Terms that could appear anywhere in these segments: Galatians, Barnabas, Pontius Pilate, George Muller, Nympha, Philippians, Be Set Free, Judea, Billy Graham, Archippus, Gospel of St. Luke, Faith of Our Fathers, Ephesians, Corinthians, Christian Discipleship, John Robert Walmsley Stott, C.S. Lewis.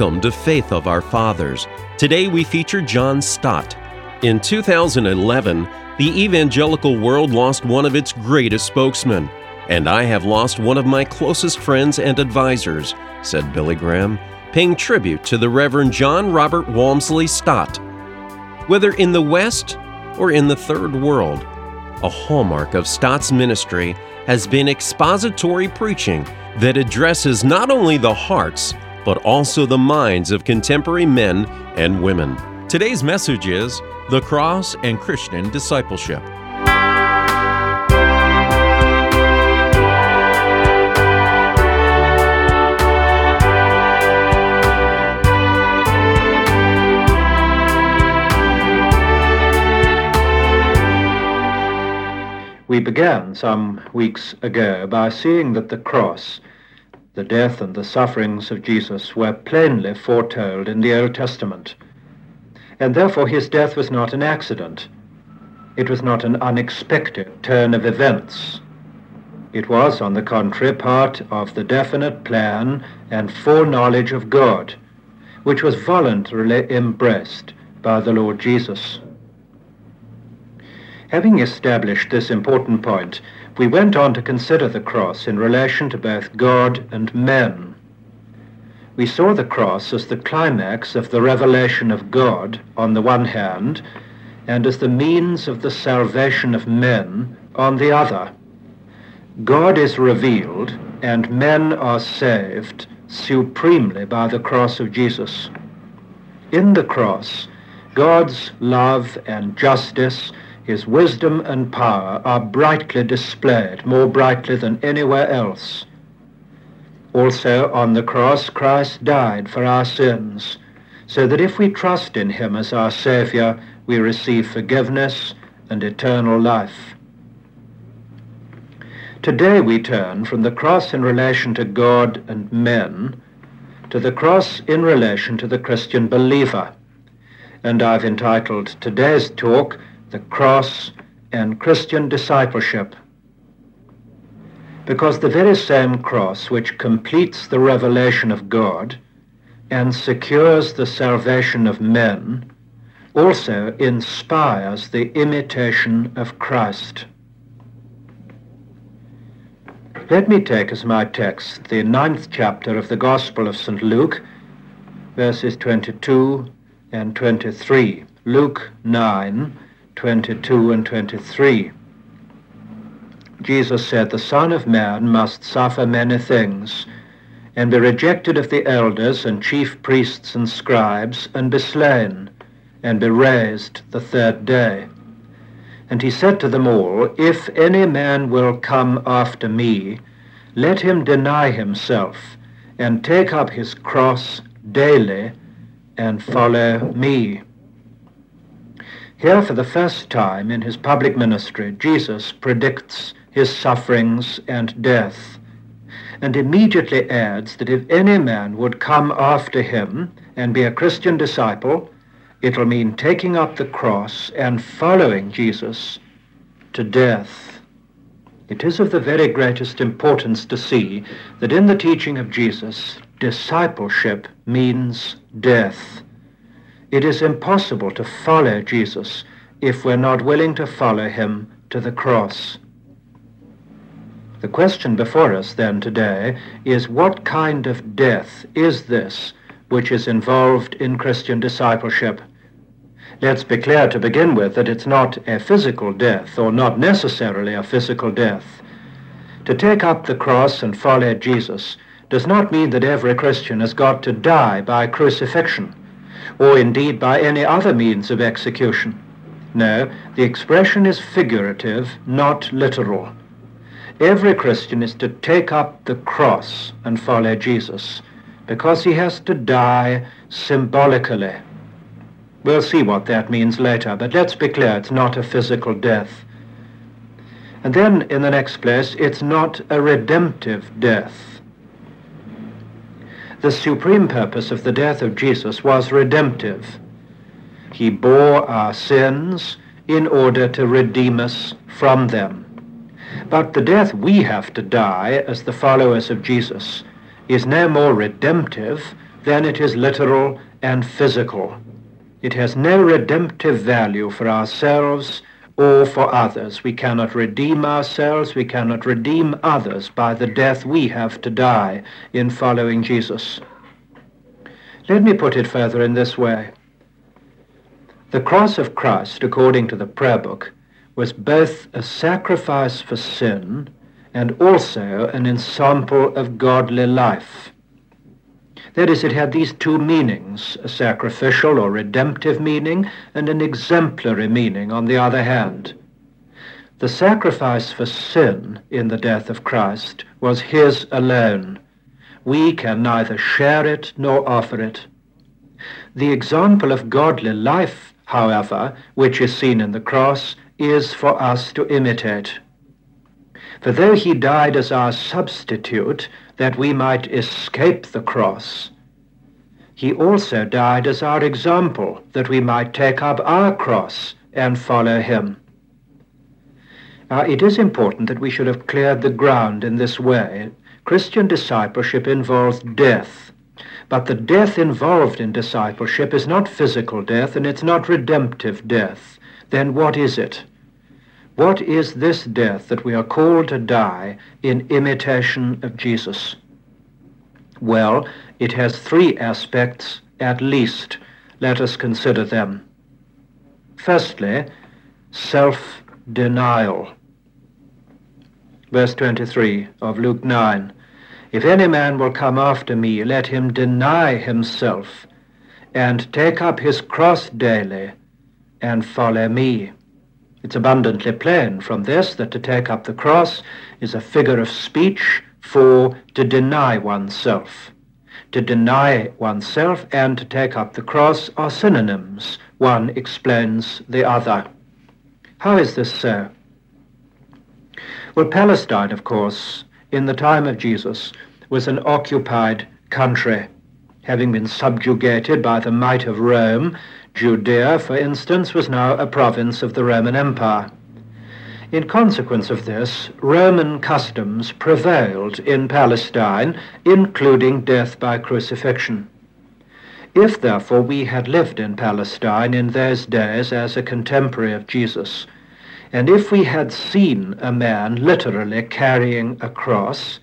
Welcome to Faith of Our Fathers. Today we feature John Stott. In 2011, the evangelical world lost one of its greatest spokesmen, and I have lost one of my closest friends and advisors, said Billy Graham, paying tribute to the Reverend John Robert Walmsley Stott. Whether in the West or in the Third World, a hallmark of Stott's ministry has been expository preaching that addresses not only the hearts, but also the minds of contemporary men and women. Today's message is The Cross and Christian Discipleship. We began some weeks ago by seeing that the cross, the death and the sufferings of Jesus, were plainly foretold in the Old Testament, and therefore his death was not an accident. It was not an unexpected turn of events. It was, on the contrary, part of the definite plan and foreknowledge of God, which was voluntarily embraced by the Lord Jesus. Having established this important point, we went on to consider the cross in relation to both God and men. We saw the cross as the climax of the revelation of God on the one hand, and as the means of the salvation of men on the other. God is revealed, and men are saved supremely by the cross of Jesus. In the cross, God's love and justice, his wisdom and power, are brightly displayed, more brightly than anywhere else. Also on the cross, Christ died for our sins, so that if we trust in him as our Saviour, we receive forgiveness and eternal life. Today we turn from the cross in relation to God and men to the cross in relation to the Christian believer. And I've entitled today's talk, The Cross and Christian Discipleship, because the very same cross which completes the revelation of God and secures the salvation of men also inspires the imitation of Christ. Let me take as my text the 9th chapter of the Gospel of St. Luke, verses 22 and 23. Luke 9, 22 and 23. Jesus said, "The Son of Man must suffer many things, and be rejected of the elders and chief priests and scribes, and be slain, and be raised the third day. And he said to them all, 'If any man will come after me, let him deny himself, and take up his cross daily, and follow me.'" Here, for the first time in his public ministry, Jesus predicts his sufferings and death, and immediately adds that if any man would come after him and be a Christian disciple, it'll mean taking up the cross and following Jesus to death. It is of the very greatest importance to see that in the teaching of Jesus, discipleship means death. It is impossible to follow Jesus if we're not willing to follow him to the cross. The question before us then today is, what kind of death is this which is involved in Christian discipleship? Let's be clear to begin with that it's not a physical death, or not necessarily a physical death. To take up the cross and follow Jesus does not mean that every Christian has got to die by crucifixion, or indeed by any other means of execution. No, the expression is figurative, not literal. Every Christian is to take up the cross and follow Jesus, because he has to die symbolically. We'll see what that means later, but let's be clear, it's not a physical death. And then, in the next place, it's not a redemptive death. The supreme purpose of the death of Jesus was redemptive. He bore our sins in order to redeem us from them. But the death we have to die as the followers of Jesus is no more redemptive then it is literal and physical. It has no redemptive value for ourselves or for others. We cannot redeem ourselves, we cannot redeem others by the death we have to die in following Jesus. Let me put it further in this way. The cross of Christ, according to the prayer book, was both a sacrifice for sin and also an ensample of godly life. That is, it had these two meanings, a sacrificial or redemptive meaning and an exemplary meaning on the other hand. The sacrifice for sin in the death of Christ was his alone. We can neither share it nor offer it. The example of godly life, however, which is seen in the cross, is for us to imitate. For though he died as our substitute, that we might escape the cross, he also died as our example, that we might take up our cross and follow him. Now, it is important that we should have cleared the ground in this way. Christian discipleship involves death, but the death involved in discipleship is not physical death, and it's not redemptive death. Then what is it? What is this death that we are called to die in imitation of Jesus? Well, it has three aspects at least. Let us consider them. Firstly, self-denial. Verse 23 of Luke 9. If any man will come after me, let him deny himself and take up his cross daily and follow me. It's abundantly plain from this that to take up the cross is a figure of speech for to deny oneself. To deny oneself and to take up the cross are synonyms. One explains the other. How is this so? Well, Palestine, of course, in the time of Jesus, was an occupied country. Having been subjugated by the might of Rome, Judea, for instance, was now a province of the Roman Empire. In consequence of this, Roman customs prevailed in Palestine, including death by crucifixion. If, therefore, we had lived in Palestine in those days as a contemporary of Jesus, and if we had seen a man literally carrying a cross,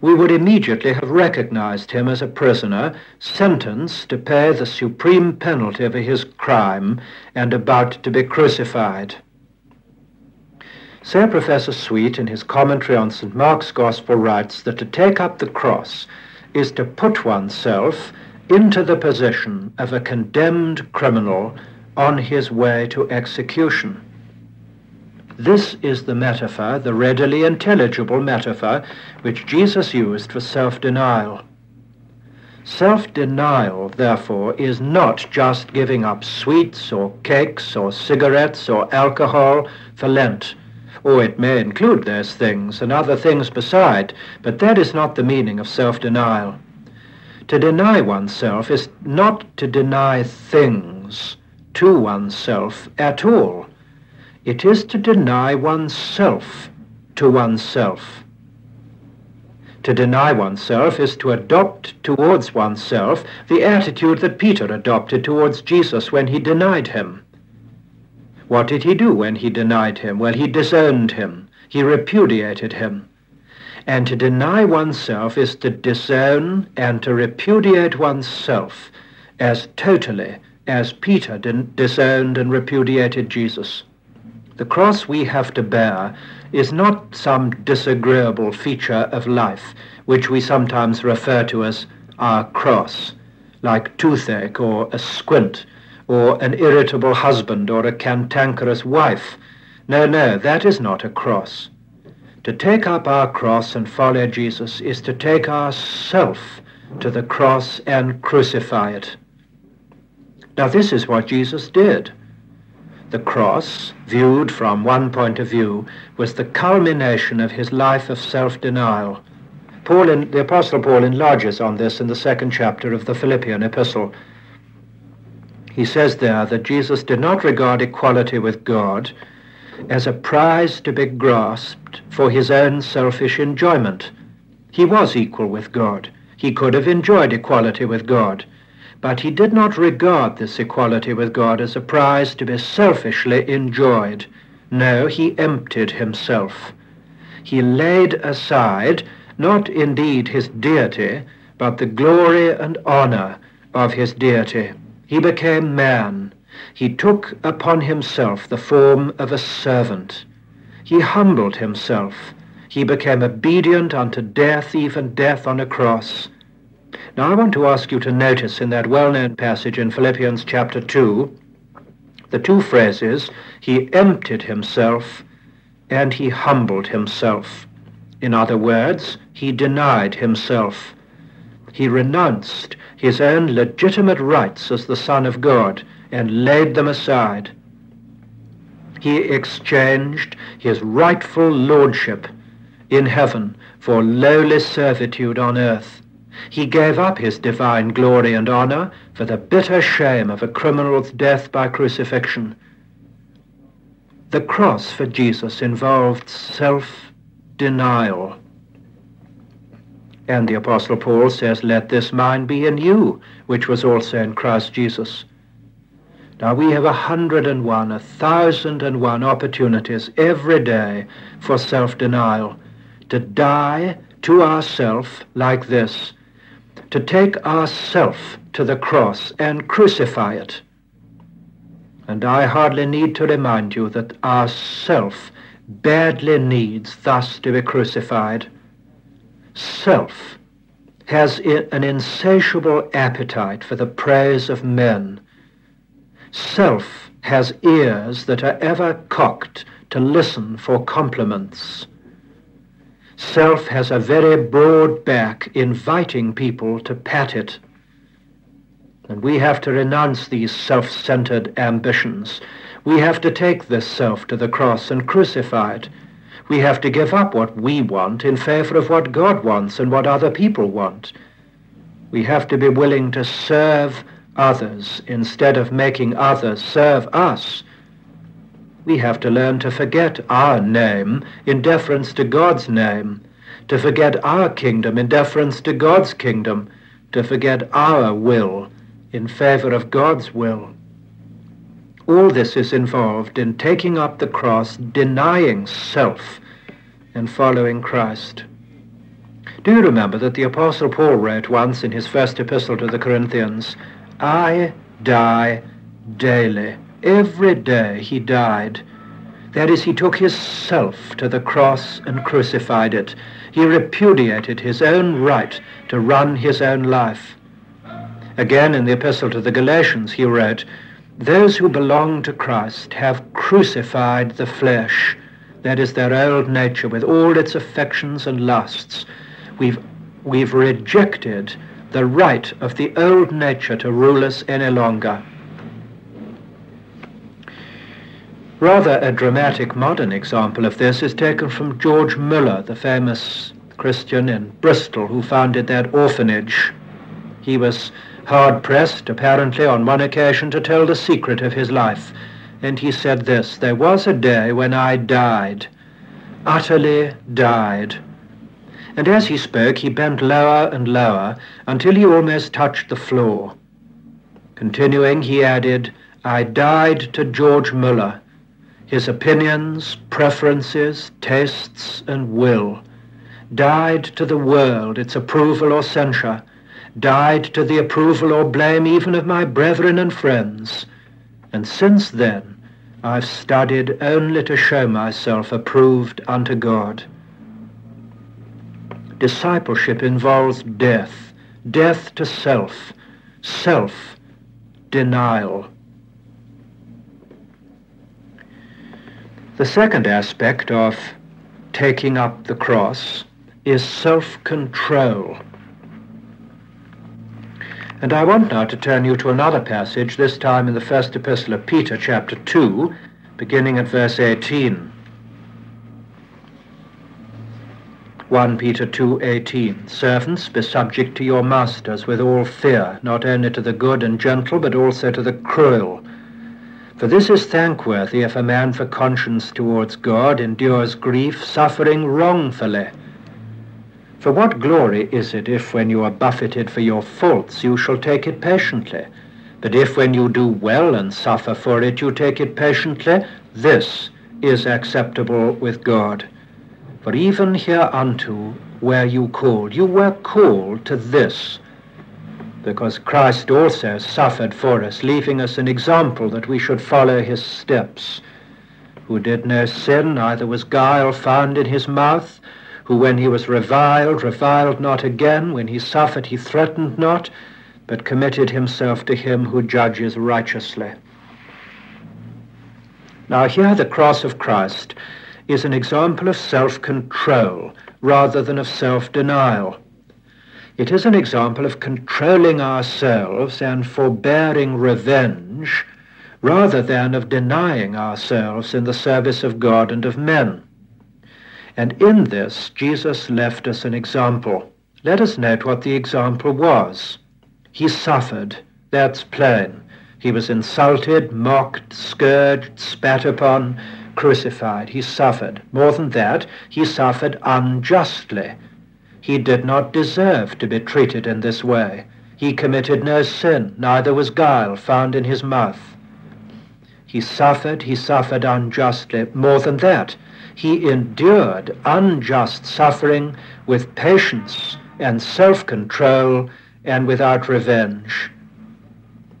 we would immediately have recognized him as a prisoner, sentenced to pay the supreme penalty for his crime and about to be crucified. Sir Professor Sweet, in his commentary on St. Mark's Gospel, writes that to take up the cross is to put oneself into the position of a condemned criminal on his way to execution. This is the metaphor, the readily intelligible metaphor, which Jesus used for self-denial. Self-denial, therefore, is not just giving up sweets or cakes or cigarettes or alcohol for Lent, or it may include those things and other things beside, but that is not the meaning of self-denial. To deny oneself is not to deny things to oneself at all. It is to deny oneself to oneself. To deny oneself is to adopt towards oneself the attitude that Peter adopted towards Jesus when he denied him. What did he do when he denied him? Well, he disowned him. He repudiated him. And to deny oneself is to disown and to repudiate oneself as totally as Peter disowned and repudiated Jesus. The cross we have to bear is not some disagreeable feature of life, which we sometimes refer to as our cross, like toothache or a squint or an irritable husband or a cantankerous wife. No, that is not a cross. To take up our cross and follow Jesus is to take ourself to the cross and crucify it. Now, this is what Jesus did. The cross, viewed from one point of view, was the culmination of his life of self-denial. The Apostle Paul enlarges on this in the second chapter of the Philippian epistle. He says there that Jesus did not regard equality with God as a prize to be grasped for his own selfish enjoyment. He was equal with God. He could have enjoyed equality with God, but he did not regard this equality with God as a prize to be selfishly enjoyed. No, he emptied himself. He laid aside, not indeed his deity, but the glory and honor of his deity. He became man. He took upon himself the form of a servant. He humbled himself. He became obedient unto death, even death on a cross. Now I want to ask you to notice in that well-known passage in Philippians chapter 2, the two phrases, he emptied himself and he humbled himself. In other words, he denied himself. He renounced his own legitimate rights as the Son of God and laid them aside. He exchanged his rightful lordship in heaven for lowly servitude on earth. He gave up his divine glory and honor for the bitter shame of a criminal's death by crucifixion. The cross for Jesus involved self-denial. And the Apostle Paul says, "Let this mind be in you, which was also in Christ Jesus." Now we have 101, 1,001 opportunities every day for self-denial, to die to ourself like this, to take ourself to the cross and crucify it. And I hardly need to remind you that our self badly needs thus to be crucified. Self has an insatiable appetite for the praise of men. Self has ears that are ever cocked to listen for compliments. Self has a very broad back, inviting people to pat it. And we have to renounce these self-centered ambitions. We have to take this self to the cross and crucify it. We have to give up what we want in favor of what God wants and what other people want. We have to be willing to serve others instead of making others serve us. We have to learn to forget our name in deference to God's name, to forget our kingdom in deference to God's kingdom, to forget our will in favor of God's will. All this is involved in taking up the cross, denying self, and following Christ. Do you remember that the Apostle Paul wrote once in his first epistle to the Corinthians, "I die daily." Every day he died. That is, he took his self to the cross and crucified it. He repudiated his own right to run his own life. Again, in the epistle to the Galatians, he wrote, "Those who belong to Christ have crucified the flesh." That is, their old nature with all its affections and lusts. We've rejected the right of the old nature to rule us any longer. Rather a dramatic modern example of this is taken from George Muller, the famous Christian in Bristol who founded that orphanage. He was hard-pressed, apparently, on one occasion to tell the secret of his life, and he said this, "There was a day when I died, utterly died." And as he spoke, he bent lower and lower until he almost touched the floor. Continuing, he added, "I died to George Muller, his opinions, preferences, tastes, and will. Died to the world, its approval or censure. Died to the approval or blame even of my brethren and friends. And since then, I've studied only to show myself approved unto God." Discipleship involves death, death to self, self-denial. The second aspect of taking up the cross is self-control. And I want now to turn you to another passage, this time in the first epistle of Peter, chapter 2, beginning at verse 18. 1 Peter 2:18, "Servants, be subject to your masters with all fear, not only to the good and gentle, but also to the cruel. For this is thankworthy if a man for conscience towards God endures grief, suffering wrongfully. For what glory is it if when you are buffeted for your faults you shall take it patiently? But if when you do well and suffer for it you take it patiently, this is acceptable with God. For even hereunto were you called. You were called to this, because Christ also suffered for us, leaving us an example that we should follow his steps, who did no sin, neither was guile found in his mouth, who when he was reviled, reviled not again, when he suffered, he threatened not, but committed himself to him who judges righteously. Now here the cross of Christ is an example of self-control rather than of self-denial. It is an example of controlling ourselves and forbearing revenge rather than of denying ourselves in the service of God and of men. And in this, Jesus left us an example. Let us note what the example was. He suffered, that's plain. He was insulted, mocked, scourged, spat upon, crucified. He suffered. More than that, he suffered unjustly. He did not deserve to be treated in this way. He committed no sin, neither was guile found in his mouth. He suffered unjustly. More than that, he endured unjust suffering with patience and self-control and without revenge.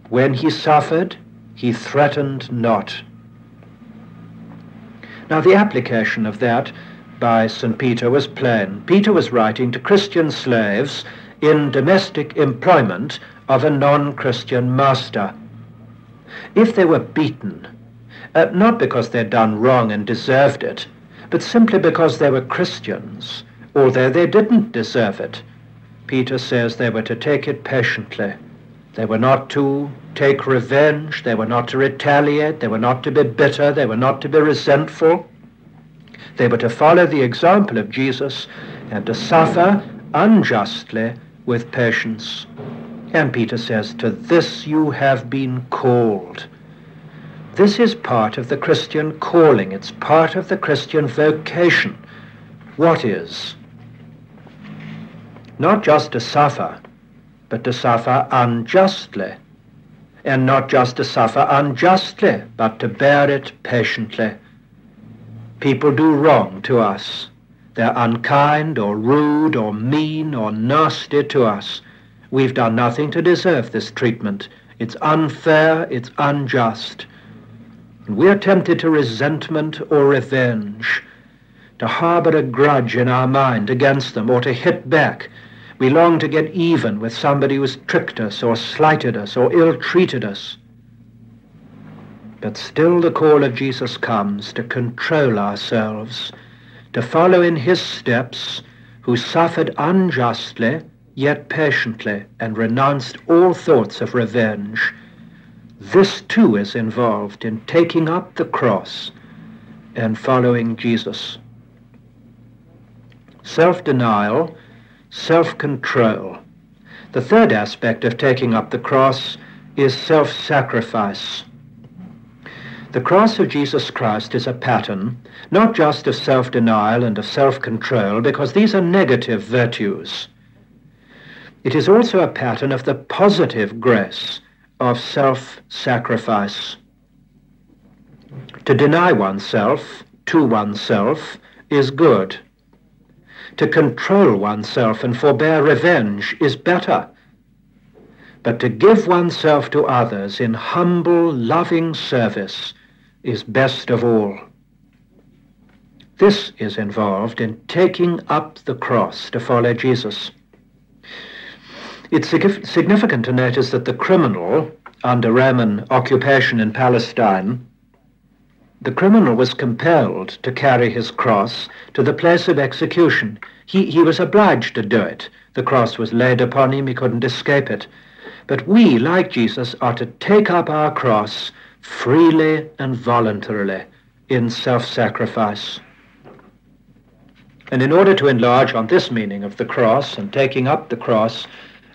When he suffered, he threatened not. Now the application of that by St. Peter was plain. Peter was writing to Christian slaves in domestic employment of a non-Christian master. If they were beaten, not because they'd done wrong and deserved it, but simply because they were Christians, although they didn't deserve it, Peter says they were to take it patiently. They were not to take revenge, they were not to retaliate, they were not to be bitter, they were not to be resentful. They were to follow the example of Jesus and to suffer unjustly with patience. And Peter says, to this you have been called. This is part of the Christian calling. It's part of the Christian vocation. What is? Not just to suffer, but to suffer unjustly. And not just to suffer unjustly, but to bear it patiently. People do wrong to us. They're unkind or rude or mean or nasty to us. We've done nothing to deserve this treatment. It's unfair, it's unjust. And we're tempted to resentment or revenge, to harbor a grudge in our mind against them or to hit back. We long to get even with somebody who's tricked us or slighted us or ill-treated us. But still the call of Jesus comes to control ourselves, to follow in his steps, who suffered unjustly, yet patiently, and renounced all thoughts of revenge. This too is involved in taking up the cross and following Jesus. Self-denial, self-control. The third aspect of taking up the cross is self-sacrifice. The cross of Jesus Christ is a pattern, not just of self-denial and of self-control, because these are negative virtues. It is also a pattern of the positive grace of self-sacrifice. To deny oneself to oneself is good. To control oneself and forbear revenge is better. But to give oneself to others in humble, loving service is best of all. This is involved in taking up the cross to follow Jesus. It's significant to notice that the criminal, under Roman occupation in Palestine, the criminal was compelled to carry his cross to the place of execution. He was obliged to do it. The cross was laid upon him. He couldn't escape it. But we, like Jesus, are to take up our cross freely and voluntarily in self-sacrifice. And in order to enlarge on this meaning of the cross and taking up the cross,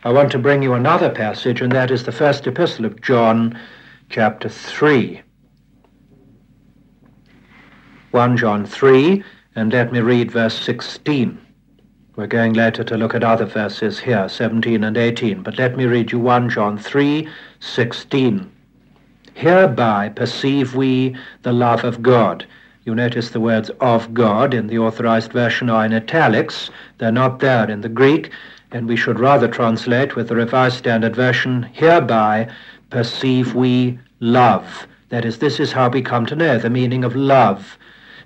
I want to bring you another passage, and that is the first epistle of John, chapter 3. 1 John 3, and let me read verse 16. We're going later to look at other verses here, 17 and 18, but let me read you 1 John 3:16. Hereby perceive we the love of God. You notice the words of God in the Authorized Version are in italics. They're not there in the Greek, and we should rather translate with the Revised Standard Version, hereby perceive we love. That is, this is how we come to know the meaning of love,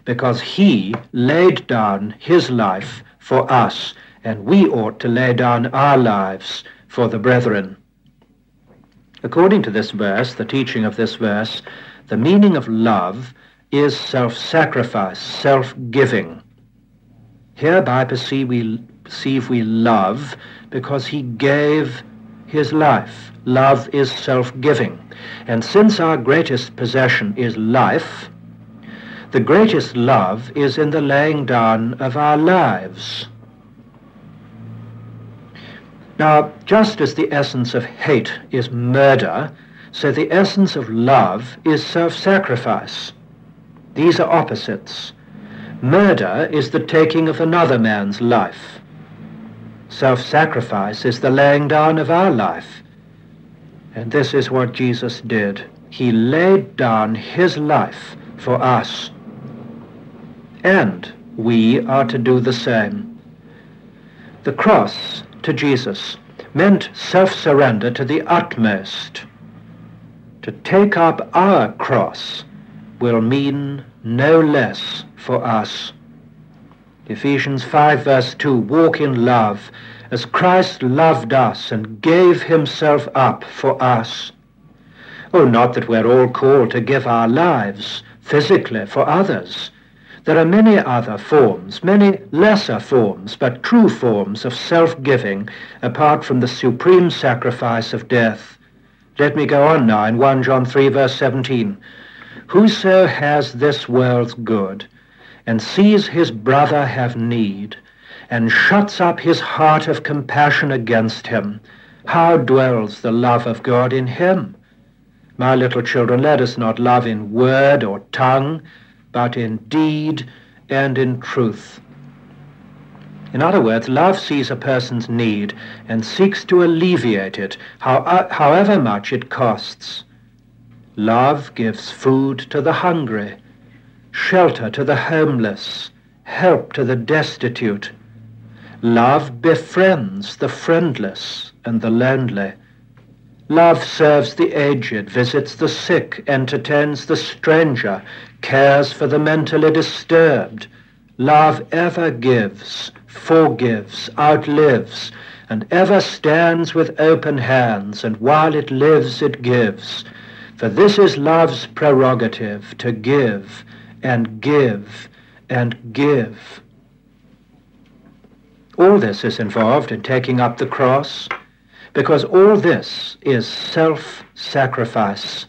because he laid down his life for us, and we ought to lay down our lives for the brethren. According to this verse, the teaching of this verse, the meaning of love is self-sacrifice, self-giving. Hereby perceive we love, because he gave his life. Love is self-giving. And since our greatest possession is life, the greatest love is in the laying down of our lives. Now, just as the essence of hate is murder, so the essence of love is self-sacrifice. These are opposites. Murder is the taking of another man's life. Self-sacrifice is the laying down of our life. And this is what Jesus did. He laid down his life for us. And we are to do the same. The cross to Jesus meant self-surrender to the utmost. To take up our cross will mean no less for us. Ephesians 5:2, walk in love, as Christ loved us and gave himself up for us. Oh, not that we're all called to give our lives physically for others. There are many other forms, many lesser forms, but true forms of self-giving apart from the supreme sacrifice of death. Let me go on now in 1 John 3:17. Whoso has this world's good, and sees his brother have need, and shuts up his heart of compassion against him, how dwells the love of God in him? My little children, let us not love in word or tongue, but in deed and in truth. In other words, love sees a person's need and seeks to alleviate it, however much it costs. Love gives food to the hungry, shelter to the homeless, help to the destitute. Love befriends the friendless and the lonely. Love serves the aged, visits the sick, entertains the stranger, cares for the mentally disturbed. Love ever gives, forgives, outlives, and ever stands with open hands, and while it lives, it gives. For this is love's prerogative, to give and give and give. All this is involved in taking up the cross, because all this is self-sacrifice.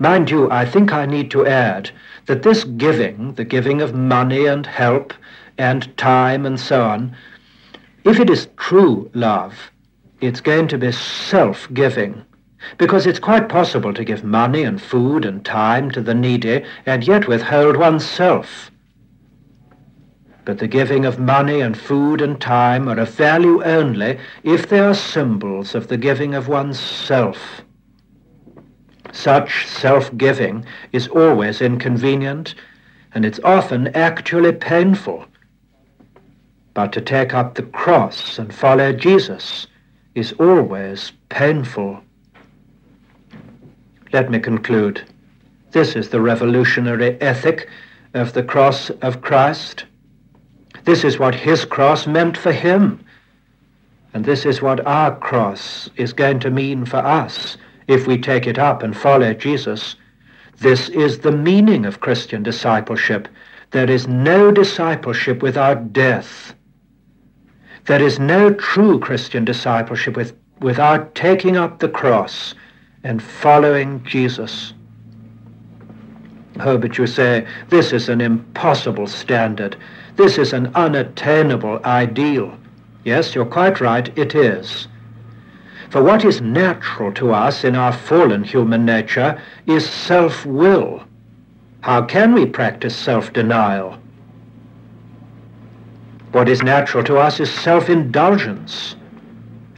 Mind you, I think I need to add that this giving, the giving of money and help and time and so on, if it is true love, it's going to be self-giving. Because it's quite possible to give money and food and time to the needy and yet withhold oneself. But the giving of money and food and time are of value only if they are symbols of the giving of oneself. Such self-giving is always inconvenient, and it's often actually painful. But to take up the cross and follow Jesus is always painful. Let me conclude. This is the revolutionary ethic of the cross of Christ. This is what his cross meant for him. And this is what our cross is going to mean for us if we take it up and follow Jesus. This is the meaning of Christian discipleship. There is no discipleship without death. There is no true Christian discipleship without taking up the cross and following Jesus. Oh, but you say, this is an impossible standard. This is an unattainable ideal. Yes, you're quite right, it is. For what is natural to us in our fallen human nature is self-will. How can we practice self-denial? What is natural to us is self-indulgence.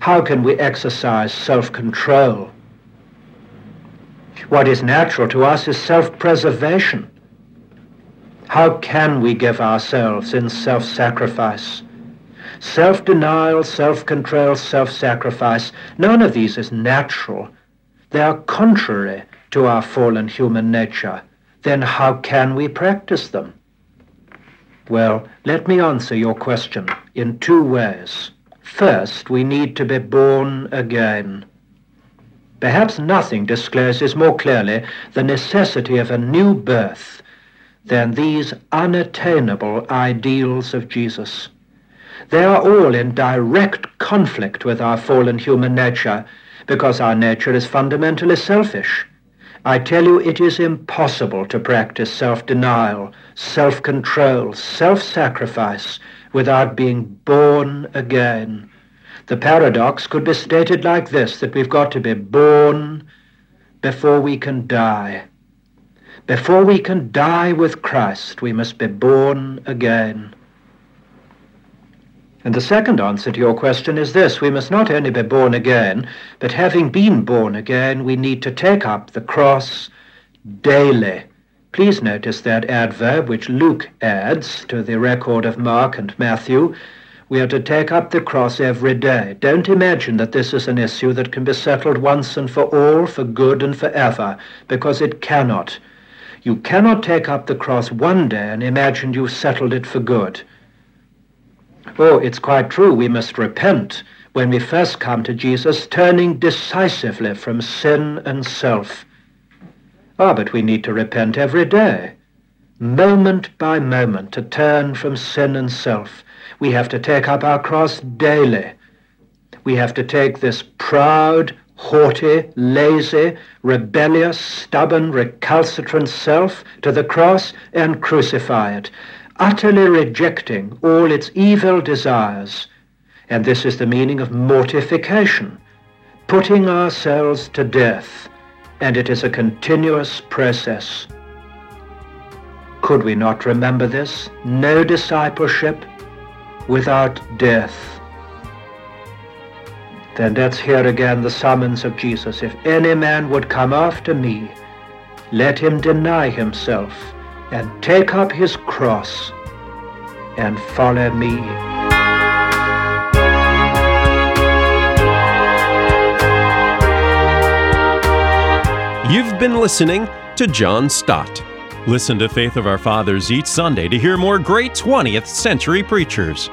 How can we exercise self-control? What is natural to us is self-preservation. How can we give ourselves in self-sacrifice? Self-denial, self-control, self-sacrifice, none of these is natural. They are contrary to our fallen human nature. Then how can we practice them? Well, let me answer your question in two ways. First, we need to be born again. Perhaps nothing discloses more clearly the necessity of a new birth than these unattainable ideals of Jesus. They are all in direct conflict with our fallen human nature, because our nature is fundamentally selfish. I tell you, it is impossible to practice self-denial, self-control, self-sacrifice without being born again. The paradox could be stated like this, that we've got to be born before we can die. Before we can die with Christ, we must be born again. And the second answer to your question is this: we must not only be born again, but having been born again, we need to take up the cross daily. Please notice that adverb which Luke adds to the record of Mark and Matthew. We are to take up the cross every day. Don't imagine that this is an issue that can be settled once and for all, for good and forever, because it cannot. You cannot take up the cross one day and imagine you've settled it for good. Oh, it's quite true, we must repent when we first come to Jesus, turning decisively from sin and self. Ah, but we need to repent every day, moment by moment, to turn from sin and self. We have to take up our cross daily. We have to take this proud, haughty, lazy, rebellious, stubborn, recalcitrant self to the cross and crucify it, utterly rejecting all its evil desires. And this is the meaning of mortification, putting ourselves to death, and it is a continuous process. Could we not remember this? No discipleship without death. Then that's here again the summons of Jesus. If any man would come after me, let him deny himself and take up his cross and follow me. You've been listening to John Stott. Listen to Faith of Our Fathers each Sunday to hear more great 20th century preachers.